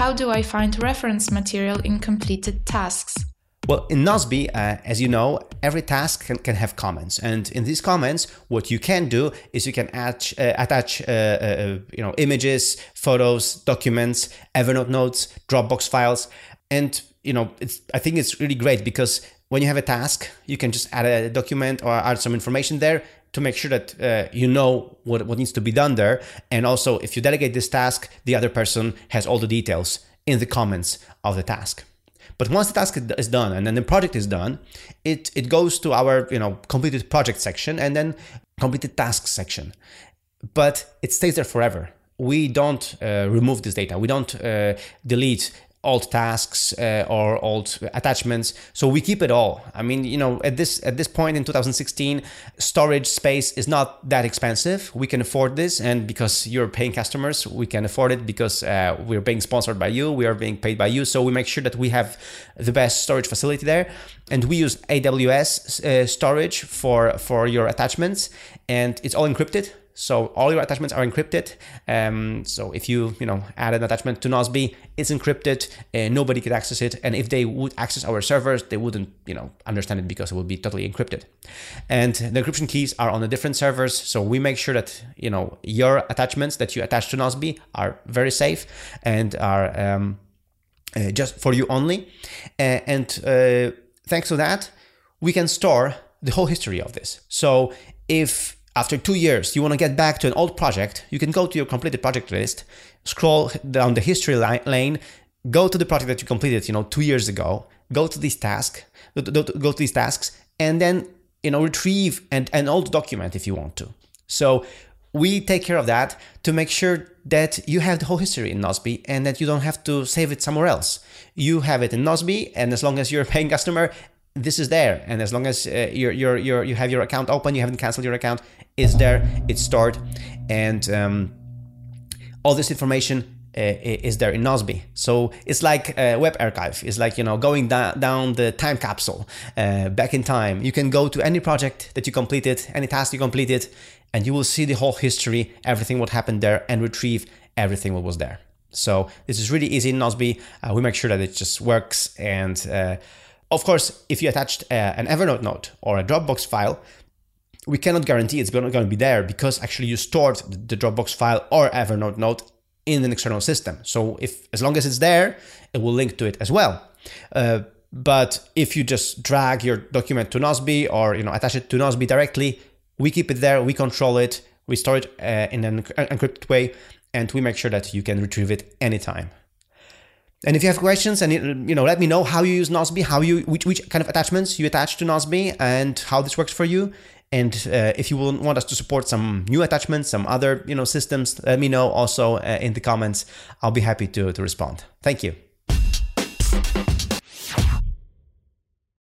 how do I find reference material in completed tasks? Well, in Nozbe, as you know, every task can have comments, and in these comments, what you can do is you can attach images, photos, documents, Evernote notes, Dropbox files, and I think it's really great because when you have a task, you can just add a document or add some information there to make sure that what needs to be done there, and also if you delegate this task, the other person has all the details in the comments of the task. But once the task is done and then the project is done, it goes to our completed project section and then completed task section. But it stays there forever. We don't remove this data. We don't delete old tasks or old attachments. So we keep it all. I mean, at this point in 2016, storage space is not that expensive. We can afford this, and because you're paying customers, we can afford it because we're being sponsored by you, we are being paid by you. So we make sure that we have the best storage facility there, and we use AWS storage for your attachments, and it's all encrypted. So all your attachments are encrypted. So if you add an attachment to Nozbe, it's encrypted. Nobody could access it. And if they would access our servers, they wouldn't understand it because it would be totally encrypted. And the encryption keys are on the different servers. So we make sure that your attachments that you attach to Nozbe are very safe and are just for you only. And thanks to that, we can store the whole history of this. So if after 2 years, you want to get back to an old project, you can go to your completed project list, scroll down the history lane, go to the project that you completed, 2 years ago, go to these tasks, and then, retrieve an old document if you want to. So we take care of that to make sure that you have the whole history in Nozbe and that you don't have to save it somewhere else. You have it in Nozbe, and as long as you're a paying customer, this is there, and as long as you have your account open, you haven't canceled your account, it's there, it's stored, and all this information is there in Nozbe. So it's like a web archive. It's like going down the time capsule back in time. You can go to any project that you completed, any task you completed, and you will see the whole history, everything what happened there, and retrieve everything what was there. So this is really easy in Nozbe. We make sure that it just works. And of course, if you attached an Evernote note or a Dropbox file, we cannot guarantee it's going to be there because actually you stored the Dropbox file or Evernote note in an external system. So as long as it's there, it will link to it as well. But if you just drag your document to Nozbe or attach it to Nozbe directly, we keep it there, we control it, we store it in an encrypted way, and we make sure that you can retrieve it anytime. And if you have questions, and let me know how you use Nozbe, which kind of attachments you attach to Nozbe, and how this works for you. And if you want us to support some new attachments, some other systems, let me know also in the comments. I'll be happy to respond. Thank you.